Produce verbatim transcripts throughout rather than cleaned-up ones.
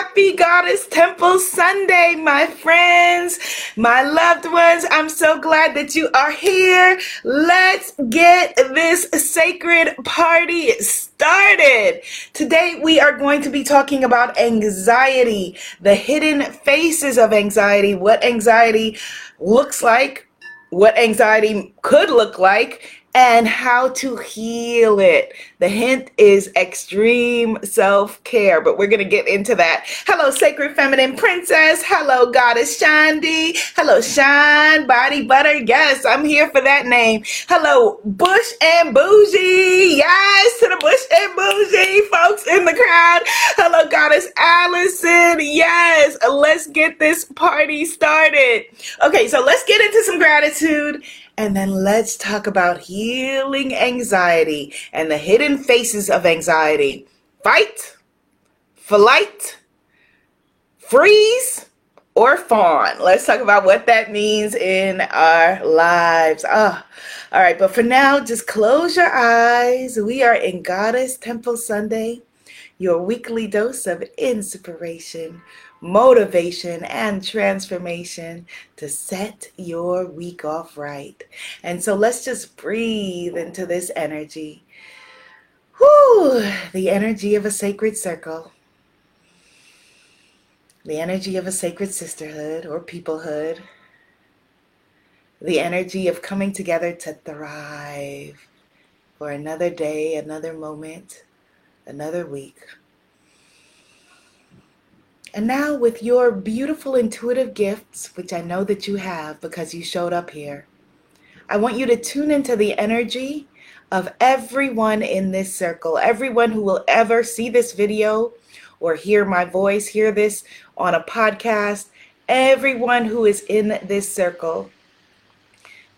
Happy Goddess Temple Sunday, my friends, my loved ones. I'm so glad that you are here. Let's get this sacred party started. Today, we are going to be talking about anxiety, the hidden faces of anxiety, what anxiety looks like, what anxiety could look like, and how to heal it. The hint is extreme self-care, but we're going to get into that. Hello, Sacred Feminine Princess. Hello, Goddess Shandi. Hello, Shine Body Butter. Yes, I'm here for that name. Hello, Bush and Bougie. Yes, to the Bush and Bougie folks in the crowd. Hello, Goddess Allison. Yes, let's get this party started. Okay, so let's get into some gratitude. And then let's talk about healing anxiety and the hidden faces of anxiety. Fight, flight, freeze, or fawn. Let's talk about what that means in our lives. Oh, all right, but for now, just close your eyes. We are in Goddess Temple Sunday, your weekly dose of inspiration, motivation, and transformation to set your week off right. And so let's just breathe into this energy. Whew, the energy of a sacred circle, the energy of a sacred sisterhood or peoplehood, the energy of coming together to thrive for another day, another moment, another week. And now with your beautiful intuitive gifts, which I know that you have because you showed up here, I want you to tune into the energy of everyone in this circle, everyone who will ever see this video or hear my voice, hear this on a podcast, everyone who is in this circle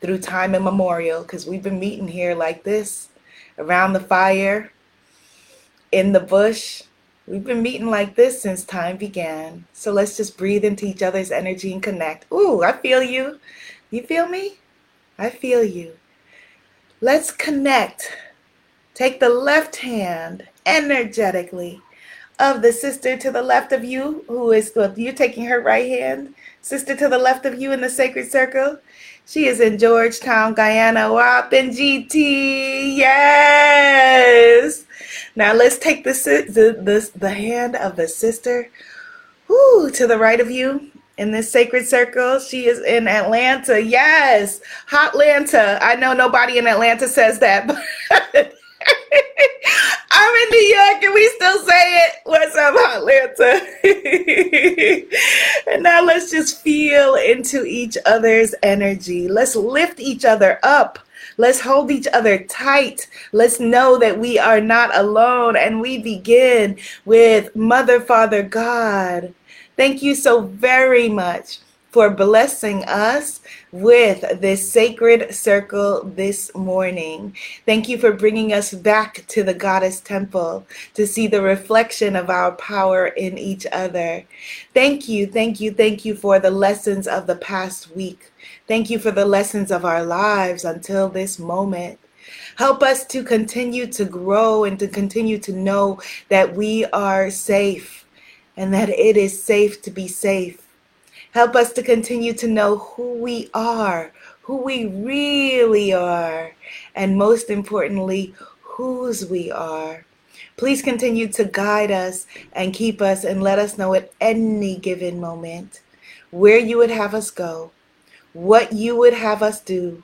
through time immemorial, because we've been meeting here like this, around the fire, in the bush. We've been meeting like this since time began. So let's just breathe into each other's energy and connect. Ooh, I feel you. You feel me? I feel you. Let's connect. Take the left hand energetically of the sister to the left of you, who is, well, you're taking her right hand, sister to the left of you in the sacred circle. She is in Georgetown, Guyana, Wapping G T. Yes. Now let's take the, the, the, the hand of the sister, whoo, to the right of you in this sacred circle. She is in Atlanta. Yes, Hotlanta. I know nobody in Atlanta says that, but I'm in New York and we still say it. What's up, Hotlanta? And now let's just feel into each other's energy. Let's lift each other up. Let's hold each other tight. Let's know that we are not alone. And we begin with Mother, Father, God. Thank you so very much for blessing us with this sacred circle this morning. Thank you for bringing us back to the Goddess Temple to see the reflection of our power in each other. Thank you, thank you, thank you for the lessons of the past week. Thank you for the lessons of our lives until this moment. Help us to continue to grow and to continue to know that we are safe and that it is safe to be safe. Help us to continue to know who we are, who we really are, and most importantly, whose we are. Please continue to guide us and keep us and let us know at any given moment where you would have us go, what you would have us do,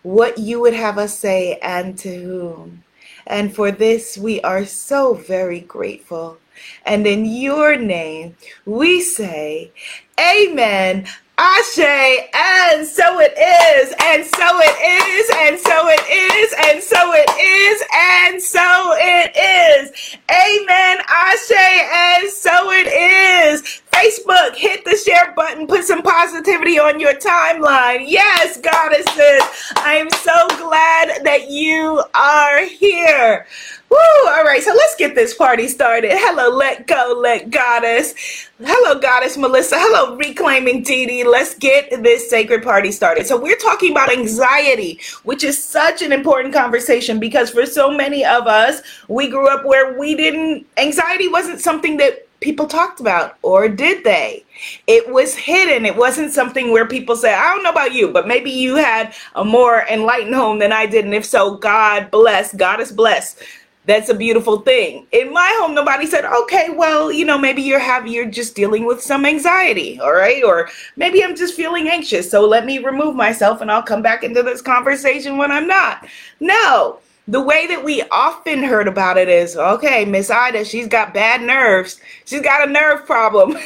what you would have us say, and to whom. And for this, we are so very grateful. And in your name, we say, Amen, Asha, and so it is, and so it is, and so it is, and so it is, and so it is. Amen, Asha, and so it is. Facebook, hit the share button, put some positivity on your timeline. Yes, goddesses, I am so glad that you are here. Woo, all right, so let's get this party started. Hello, let go, let goddess. Hello, Goddess Melissa. Hello, Reclaiming Dee Dee. Let's get this sacred party started. So we're talking about anxiety, which is such an important conversation because for so many of us, we grew up where we didn't, anxiety wasn't something that people talked about, or did they? It was hidden. It wasn't something where people said, I don't know about you, but maybe you had a more enlightened home than I did. And if so, God bless, Goddess bless. That's a beautiful thing. In my home, nobody said, okay, well, you know, maybe you're having, you're just dealing with some anxiety, all right? Or maybe I'm just feeling anxious, so let me remove myself and I'll come back into this conversation when I'm not. No, the way that we often heard about it is, okay, Miss Ida, she's got bad nerves. She's got a nerve problem. Miss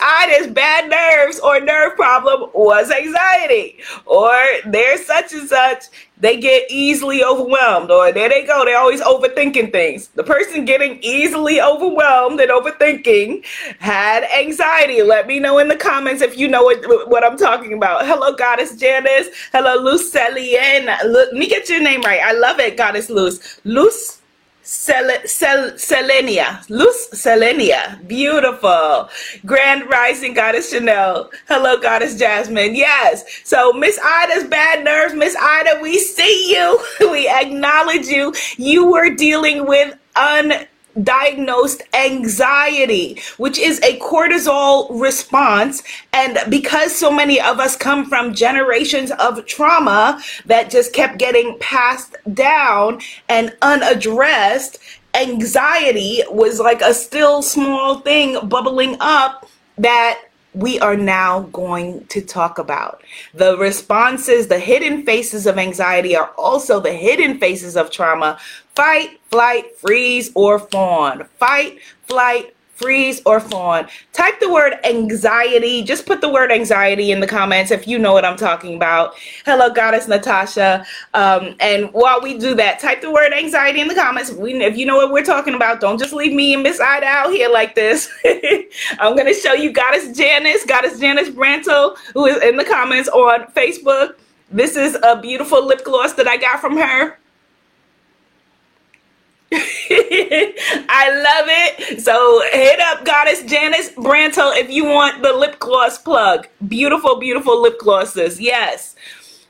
Ida's bad nerves or nerve problem was anxiety, or there's such and such. They get easily overwhelmed, or there they go. They're always overthinking things. The person getting easily overwhelmed and overthinking had anxiety. Let me know in the comments if you know what, what I'm talking about. Hello, Goddess Janice. Hello, Lucelian. Let me get your name right. I love it, Goddess Luz. Luz. Sel- Sel- Selenia, Luz Selenia, beautiful. Grand Rising Goddess Chanel. Hello, Goddess Jasmine. Yes. So Miss Ida's bad nerves. Miss Ida, we see you. We acknowledge you. You were dealing with undiagnosed anxiety, which is a cortisol response. And because so many of us come from generations of trauma that just kept getting passed down and unaddressed, anxiety was like a still small thing bubbling up that we are now going to talk about. The responses, the hidden faces of anxiety are also the hidden faces of trauma. Fight, flight, freeze, or fawn. Fight, flight, freeze, or fawn. Type the word anxiety. Just put the word anxiety in the comments if you know what I'm talking about. Hello, Goddess Natasha. Um, and while we do that, type the word anxiety in the comments. If, we, if you know what we're talking about, don't just leave me and Miss Ida out here like this. I'm going to show you Goddess Janice, Goddess Janice Brantle, who is in the comments on Facebook. This is a beautiful lip gloss that I got from her. I love it. So hit up Goddess Janice Brantle if you want the lip gloss plug. Beautiful, beautiful lip glosses. Yes.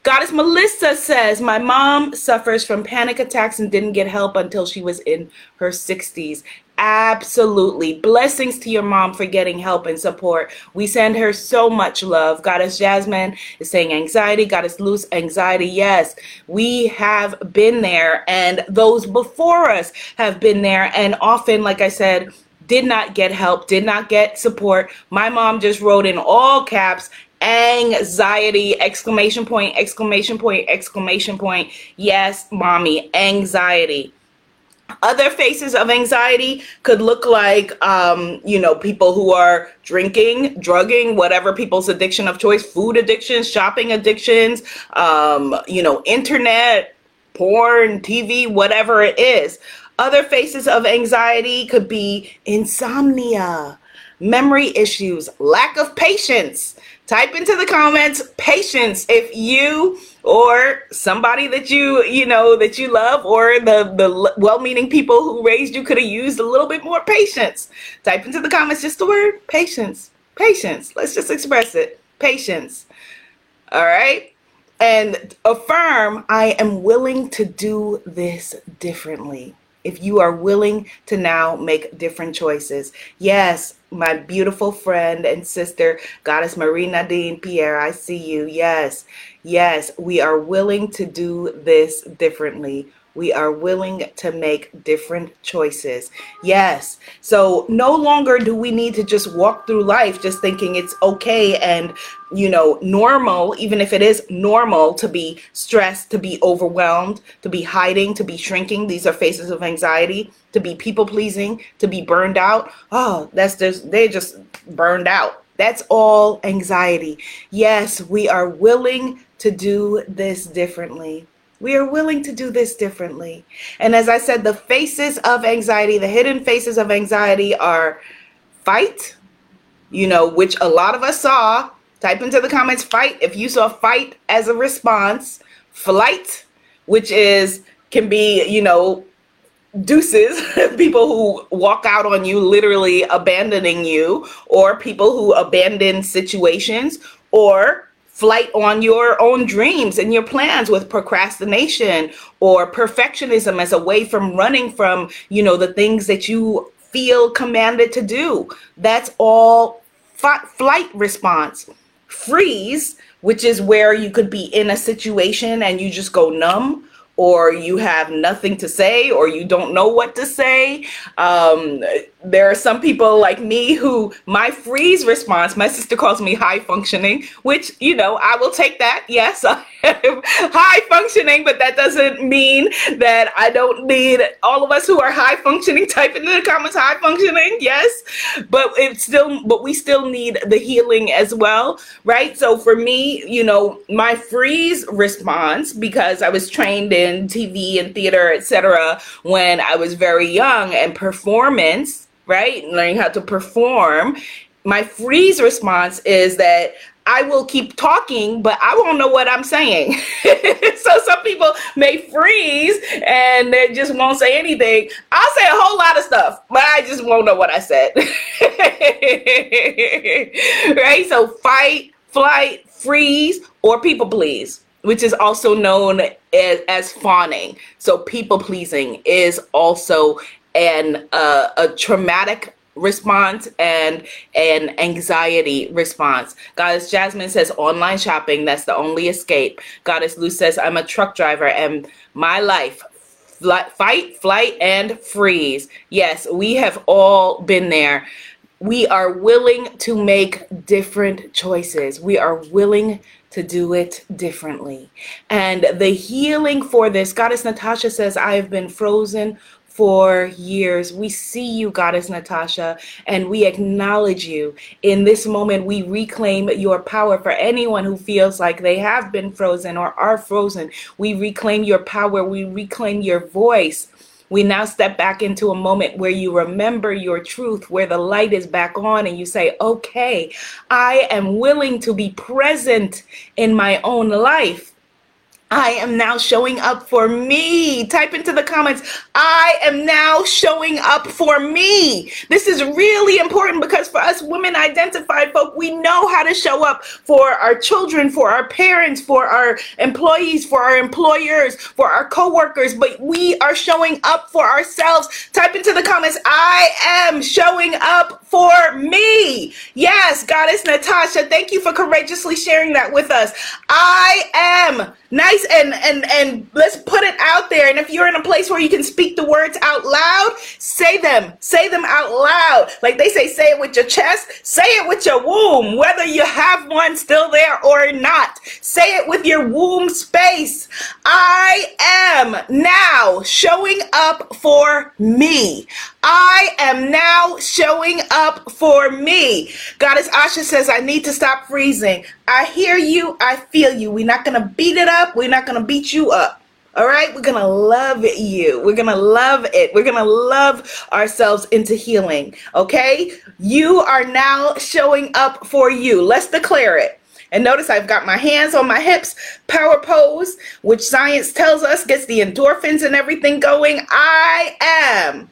Goddess Melissa says, my mom suffers from panic attacks and didn't get help until she was in her sixties. Absolutely. Blessings to your mom for getting help and support. We send her so much love. Goddess Jasmine is saying anxiety. Goddess Luz, anxiety. Yes, we have been there, and those before us have been there, and often, like I said, did not get help, did not get support. My mom just wrote in all caps, anxiety, exclamation point, exclamation point, exclamation point. Yes, mommy, anxiety. Other faces of anxiety could look like, um, you know, people who are drinking, drugging, whatever people's addiction of choice, food addictions, shopping addictions, um, you know, internet, porn, T V, whatever it is. Other faces of anxiety could be insomnia, memory issues, lack of patience. Type into the comments, patience, if you or somebody that you, you know, that you love, or the, the well-meaning people who raised you could have used a little bit more patience. Type into the comments just the word patience, patience. Let's just express it, patience. All right. And affirm, I am willing to do this differently. If you are willing to now make different choices. Yes, my beautiful friend and sister, Goddess Marie Nadine Pierre, I see you. Yes, yes, we are willing to do this differently. We are willing to make different choices. Yes, so no longer do we need to just walk through life just thinking it's okay and, you know, normal, even if it is normal to be stressed, to be overwhelmed, to be hiding, to be shrinking. These are faces of anxiety, to be people pleasing, to be burned out. Oh, that's just, they're just burned out. That's all anxiety. Yes, we are willing to do this differently. We are willing to do this differently. And as I said, the faces of anxiety, the hidden faces of anxiety are fight, you know, which a lot of us saw. Type into the comments, fight, if you saw fight as a response. Flight, which is, can be, you know, deuces, people who walk out on you, literally abandoning you, or people who abandon situations, or flight on your own dreams and your plans with procrastination or perfectionism as a way from running from, you know, the things that you feel commanded to do. That's all flight response. Freeze, which is where you could be in a situation and you just go numb, or you have nothing to say, or you don't know what to say. Um, there are some people like me who, my freeze response, my sister calls me high functioning, which, you know, I will take that. Yes, I am high functioning, but that doesn't mean that I don't need, all of us who are high functioning, type into the comments, high functioning, yes. But it's still, but we still need the healing as well, right? So for me, you know, my freeze response, because I was trained in in T V and theater, et cetera, when I was very young, and performance, right? Learning how to perform. My freeze response is that I will keep talking, but I won't know what I'm saying. So some people may freeze and they just won't say anything. I'll say a whole lot of stuff, but I just won't know what I said. Right? So fight, flight, freeze, or people please, which is also known as, as fawning. So people pleasing is also an uh, a traumatic response and an anxiety response. Goddess Jasmine says online shopping, that's the only escape. Goddess Lou says I'm a truck driver and my life, fl- fight, flight, and freeze. Yes, we have all been there. We are willing to make different choices. We are willing to do it differently. And the healing for this, Goddess Natasha says, I have been frozen for years. We see you, Goddess Natasha, and we acknowledge you. In this moment, we reclaim your power. For anyone who feels like they have been frozen or are frozen, we reclaim your power, we reclaim your voice. We now step back into a moment where you remember your truth, where the light is back on, and you say, okay, I am willing to be present in my own life. I am now showing up for me. Type into the comments, I am now showing up for me. This is really important because for us women identified folk, we know how to show up for our children, for our parents, for our employees, for our employers, for our coworkers, but we are showing up for ourselves. Type into the comments, I am showing up for me. Yes, Goddess Natasha, thank you for courageously sharing that with us. I am nice. And, and and let's put it out there. And if you're in a place where you can speak the words out loud, say them. Say them out loud. Like they say, say it with your chest. Say it with your womb, whether you have one still there or not. Say it with your womb space. I am now showing up for me. I am now showing up for me. Goddess Asha says, I need to stop freezing. I hear you. I feel you. We're not going to beat it up. We're not going to beat you up. All right? We're going to love you. We're going to love it. We're going to love ourselves into healing. Okay? You are now showing up for you. Let's declare it. And notice I've got my hands on my hips, power pose, which science tells us gets the endorphins and everything going. I am.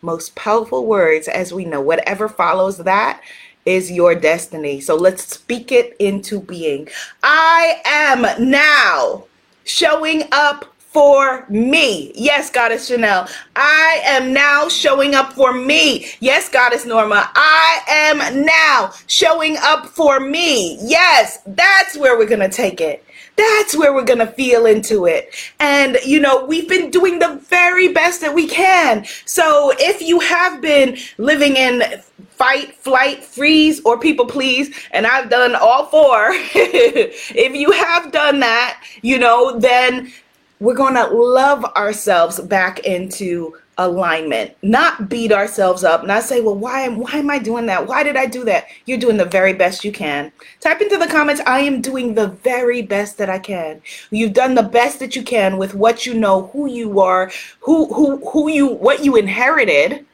Most powerful words, as we know, whatever follows that is your destiny. So let's speak it into being. I am now showing up for me. Yes, Goddess Chanel. I am now showing up for me. Yes, Goddess Norma. I am now showing up for me. Yes, that's where we're going to take it. That's where we're going to feel into it. And, you know, we've been doing the very best that we can. So if you have been living in fight, flight, freeze, or people please, and I've done all four, if you have done that, you know, then we're going to love ourselves back into alignment, not beat ourselves up, not say, well, why am, why am I doing that? Why did I do that? You're doing the very best you can. Type into the comments, I am doing the very best that I can. You've done the best that you can with what you know, who you are, who who who you, what you inherited.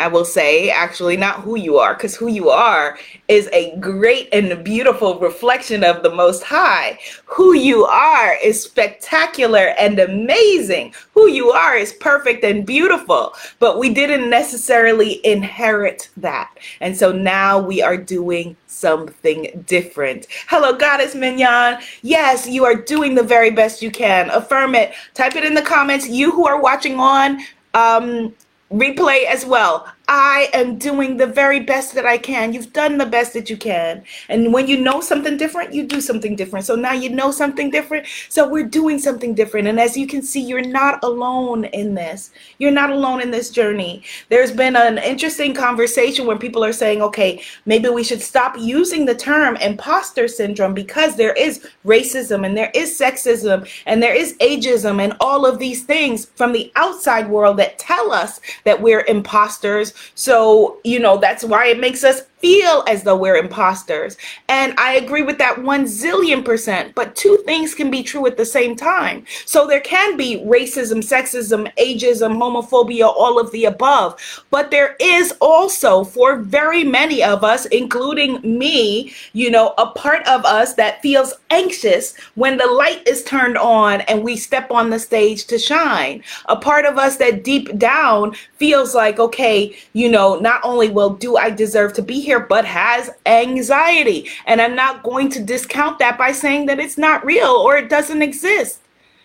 I will say, actually, not who you are, because who you are is a great and beautiful reflection of the Most High. Who you are is spectacular and amazing. Who you are is perfect and beautiful, but we didn't necessarily inherit that. And so now we are doing something different. Hello, Goddess Mignon. Yes, you are doing the very best you can. Affirm it. Type it in the comments. You who are watching on, um, replay as well. I am doing the very best that I can. You've done the best that you can. And when you know something different, you do something different. So now you know something different. So we're doing something different. And as you can see, you're not alone in this. You're not alone in this journey. There's been an interesting conversation where people are saying, okay, maybe we should stop using the term imposter syndrome, because there is racism and there is sexism and there is ageism and all of these things from the outside world that tell us that we're imposters. So, you know, that's why it makes us feel as though we're imposters. And I agree with that one zillion percent, but two things can be true at the same time. So there can be racism, sexism, ageism, homophobia, all of the above. But there is also, for very many of us, including me, you know, a part of us that feels anxious when the light is turned on and we step on the stage to shine. A part of us that deep down feels like, okay, you know, not only will do I deserve to be here, but has anxiety. And I'm not going to discount that by saying that it's not real or it doesn't exist.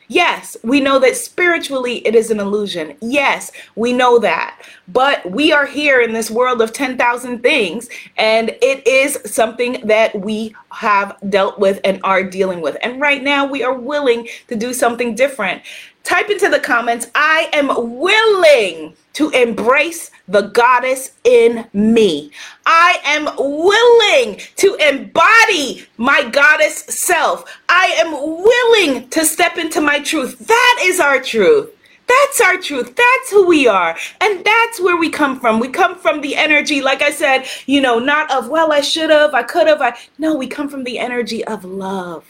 Yes, we know that spiritually it is an illusion. Yes, we know that. But we are here in this world of ten thousand things, and it is something that we have dealt with and are dealing with. And right now we are willing to do something different. Type into the comments, I am willing to embrace the goddess in me. I am willing to embody my goddess self. I am willing to step into my truth. That is our truth. That's our truth. That's who we are. And that's where we come from. We come from the energy, like I said, you know, not of, well, I should have, I could have. I No, we come from the energy of love.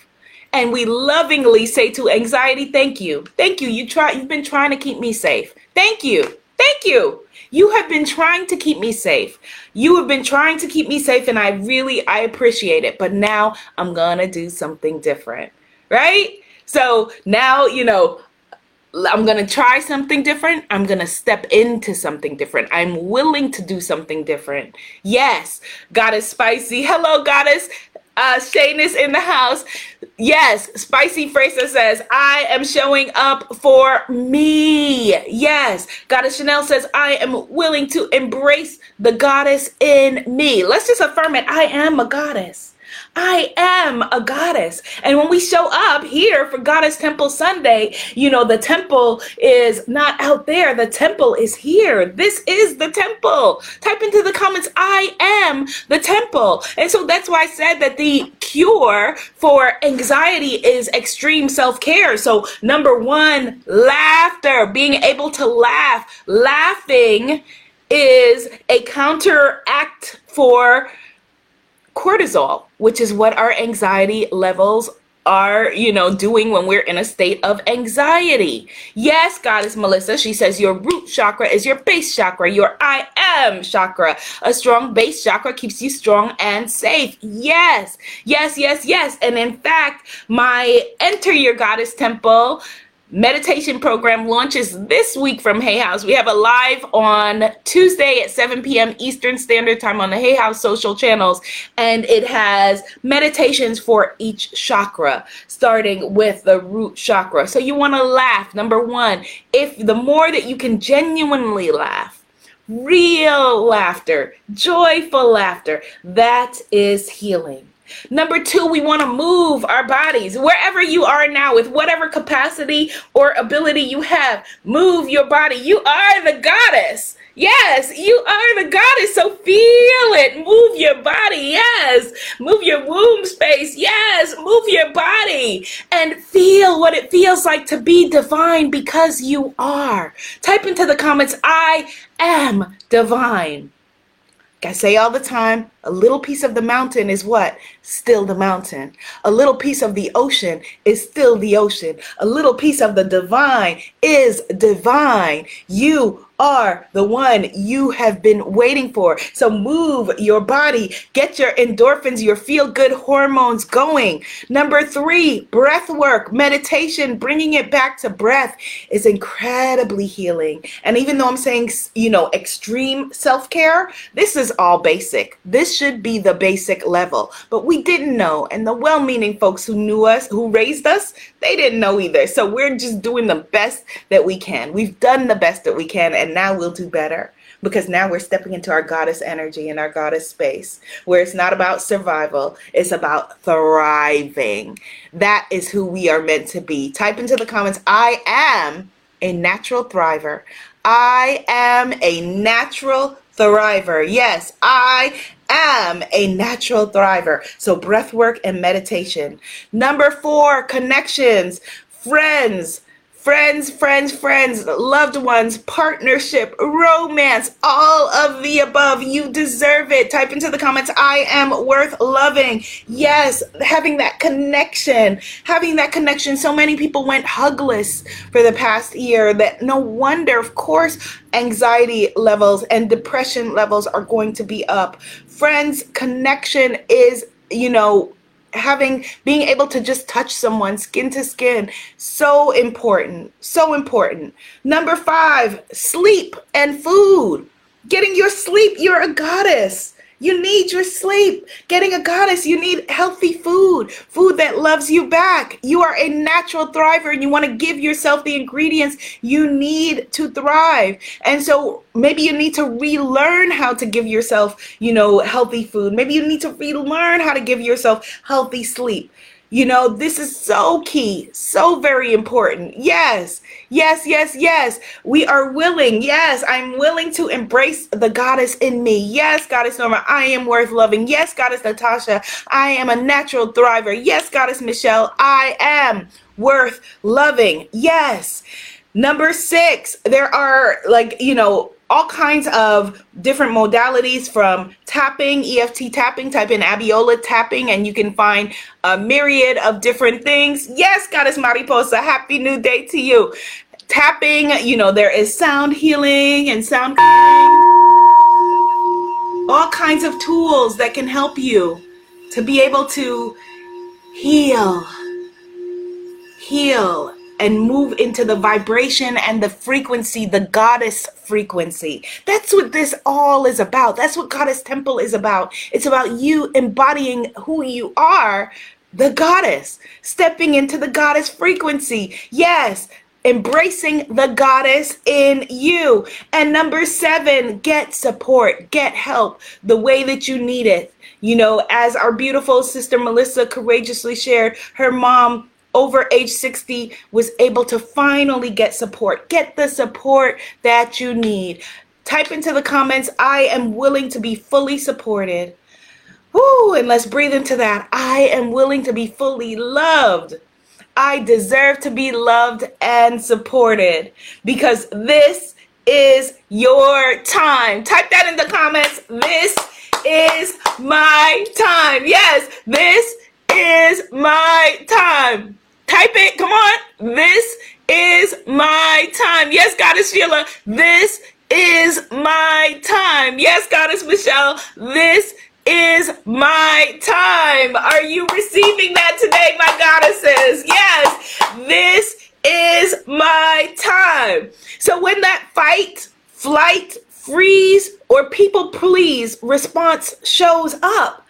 And we lovingly say to anxiety, thank you. Thank you. You try, you've been trying to keep me safe. Thank you. Thank you. You have been trying to keep me safe. You have been trying to keep me safe, and I really, I appreciate it. But now I'm going to do something different, right? So now, you know, I'm going to try something different. I'm going to step into something different. I'm willing to do something different. Yes, Goddess Spicy. Hello, Goddess. Uh, Shane is in the house. Yes, Spicy Fraser says, I am showing up for me. Yes, Goddess Chanel says, I am willing to embrace the goddess in me. Let's just affirm it. I am a goddess. I am a goddess. And when we show up here for Goddess Temple Sunday, you know, the temple is not out there. The temple is here. This is the temple. Type into the comments, I am the temple. And so that's why I said that the cure for anxiety is extreme self-care. So number one, laughter, being able to laugh. Laughing is a counteract for cortisol, which is what our anxiety levels are, you know, doing when we're in a state of anxiety. Yes, Goddess Melissa, she says your root chakra is your base chakra, your I am chakra. A strong base chakra keeps you strong and safe. Yes, yes, yes, yes. And in fact, my Enter Your Goddess Temple meditation program launches this week from Hay House. We have a live on Tuesday at seven p.m. Eastern Standard Time on the Hay House social channels, and it has meditations for each chakra, starting with the root chakra. So you want to laugh. Number one, if the more that you can genuinely laugh, real laughter, joyful laughter, that is healing. Number two, we want to move our bodies. Wherever you are now, with whatever capacity or ability you have, move your body. You are the goddess. Yes, you are the goddess. So feel it. Move your body. Yes. Move your womb space. Yes. Move your body and feel what it feels like to be divine, because you are. Type into the comments, I am divine. I say all the time, a little piece of the mountain is what? Still the mountain. A little piece of the ocean is still the ocean. A little piece of the divine is divine. You are the one you have been waiting for. So move your body, get your endorphins, your feel-good hormones going. Number three, breath work, meditation, bringing it back to breath is incredibly healing. And even though I'm saying, you know, extreme self-care, this is all basic. This should be the basic level, but we didn't know. And the well-meaning folks who knew us, who raised us, They didn't know either. So we're just doing the best that we can. We've done the best that we can, and now we'll do better, because now we're stepping into our goddess energy and our goddess space, where it's not about survival, it's about thriving. That is who we are meant to be. Type into the comments, I am a natural thriver. I am a natural thriver. Yes, I am a natural thriver. So breath work and meditation. Number four, connections, friends, friends, friends, friends, loved ones, partnership, romance, all of the above. You deserve it. Type into the comments, I am worth loving. Yes, having that connection, having that connection. So many people went hugless for the past year that no wonder, of course, anxiety levels and depression levels are going to be up. Friends, connection is, you know, having, being able to just touch someone skin to skin. So important, so important. Number five, sleep and food. Getting your sleep, you're a goddess. You need your sleep. Getting a goddess, you need healthy food, food that loves you back. You are a natural thriver, and you want to give yourself the ingredients you need to thrive. And so maybe you need to relearn how to give yourself, you know, healthy food. Maybe you need to relearn how to give yourself healthy sleep. You know, this is so key, so very important. Yes, yes, yes, yes. We are willing. Yes, I'm willing to embrace the goddess in me. Yes, Goddess Norma, I am worth loving. Yes, Goddess Natasha, I am a natural thriver. Yes, Goddess Michelle, I am worth loving. Yes. Number six, there are, like, you know, all kinds of different modalities, from tapping, E F T tapping. Type in Abiola tapping and you can find a myriad of different things. Yes, Goddess Mariposa, happy new day to you. Tapping, you know, there is sound healing and sound healing. All kinds of tools that can help you to be able to heal, heal. and move into the vibration and the frequency, the goddess frequency. That's what this all is about. That's what Goddess Temple is about. It's about you embodying who you are, the goddess, stepping into the goddess frequency. Yes, embracing the goddess in you. And number seven, get support, get help the way that you need it. You know, as our beautiful sister Melissa courageously shared, her mom over age sixty was able to finally get support. Get the support that you need. Type into the comments, I am willing to be fully supported. Woo, and let's breathe into that. I am willing to be fully loved. I deserve to be loved and supported, because this is your time. Type that in the comments. This is my time. Yes, this is my time. Type it, come on. This is my time. Yes, Goddess Sheila, this is my time. Yes, Goddess Michelle, this is my time. Are you receiving that today, my goddesses? Yes, this is my time. So when that fight, flight, freeze, or people please response shows up,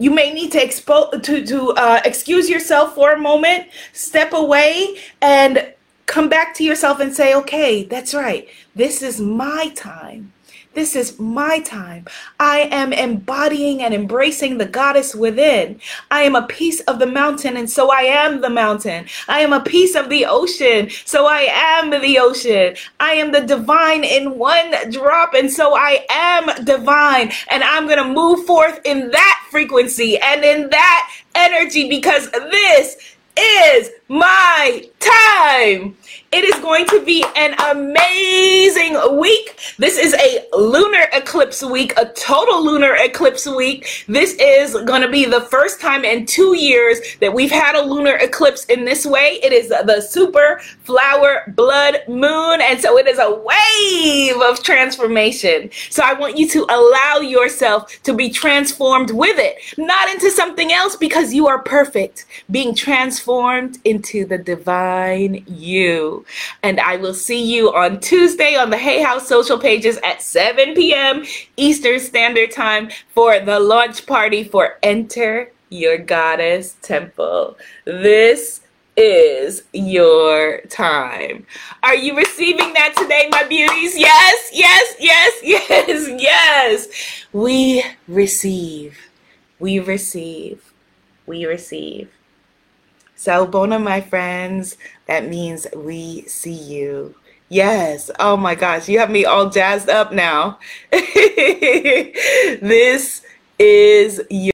you may need to expo- to, to uh, excuse yourself for a moment, step away, and come back to yourself and say, okay, that's right. This is my time. This is my time. I am embodying and embracing the goddess within. I am a piece of the mountain, and so I am the mountain. I am a piece of the ocean, so I am the ocean. I am the divine in one drop, and so I am divine. And I'm gonna move forth in that frequency and in that energy, because this is my time. It is going to be an amazing week. This is a lunar eclipse week, a total lunar eclipse week. This is going to be the first time in two years that we've had a lunar eclipse in this way. It is the super flower blood moon, and so it is a wave of transformation. So I want you to allow yourself to be transformed with it, not into something else, because you are perfect, being transformed into the divine you. And I will see you on Tuesday on the Hay House social pages at seven p.m. Eastern Standard Time for the launch party for Enter Your Goddess Temple. This is your time. Are you receiving that today, my beauties? Yes, yes, yes, yes, yes. We receive. We receive. We receive. Sawubona, my friends. That means we see you. Yes. Oh my gosh. You have me all jazzed up now. This is your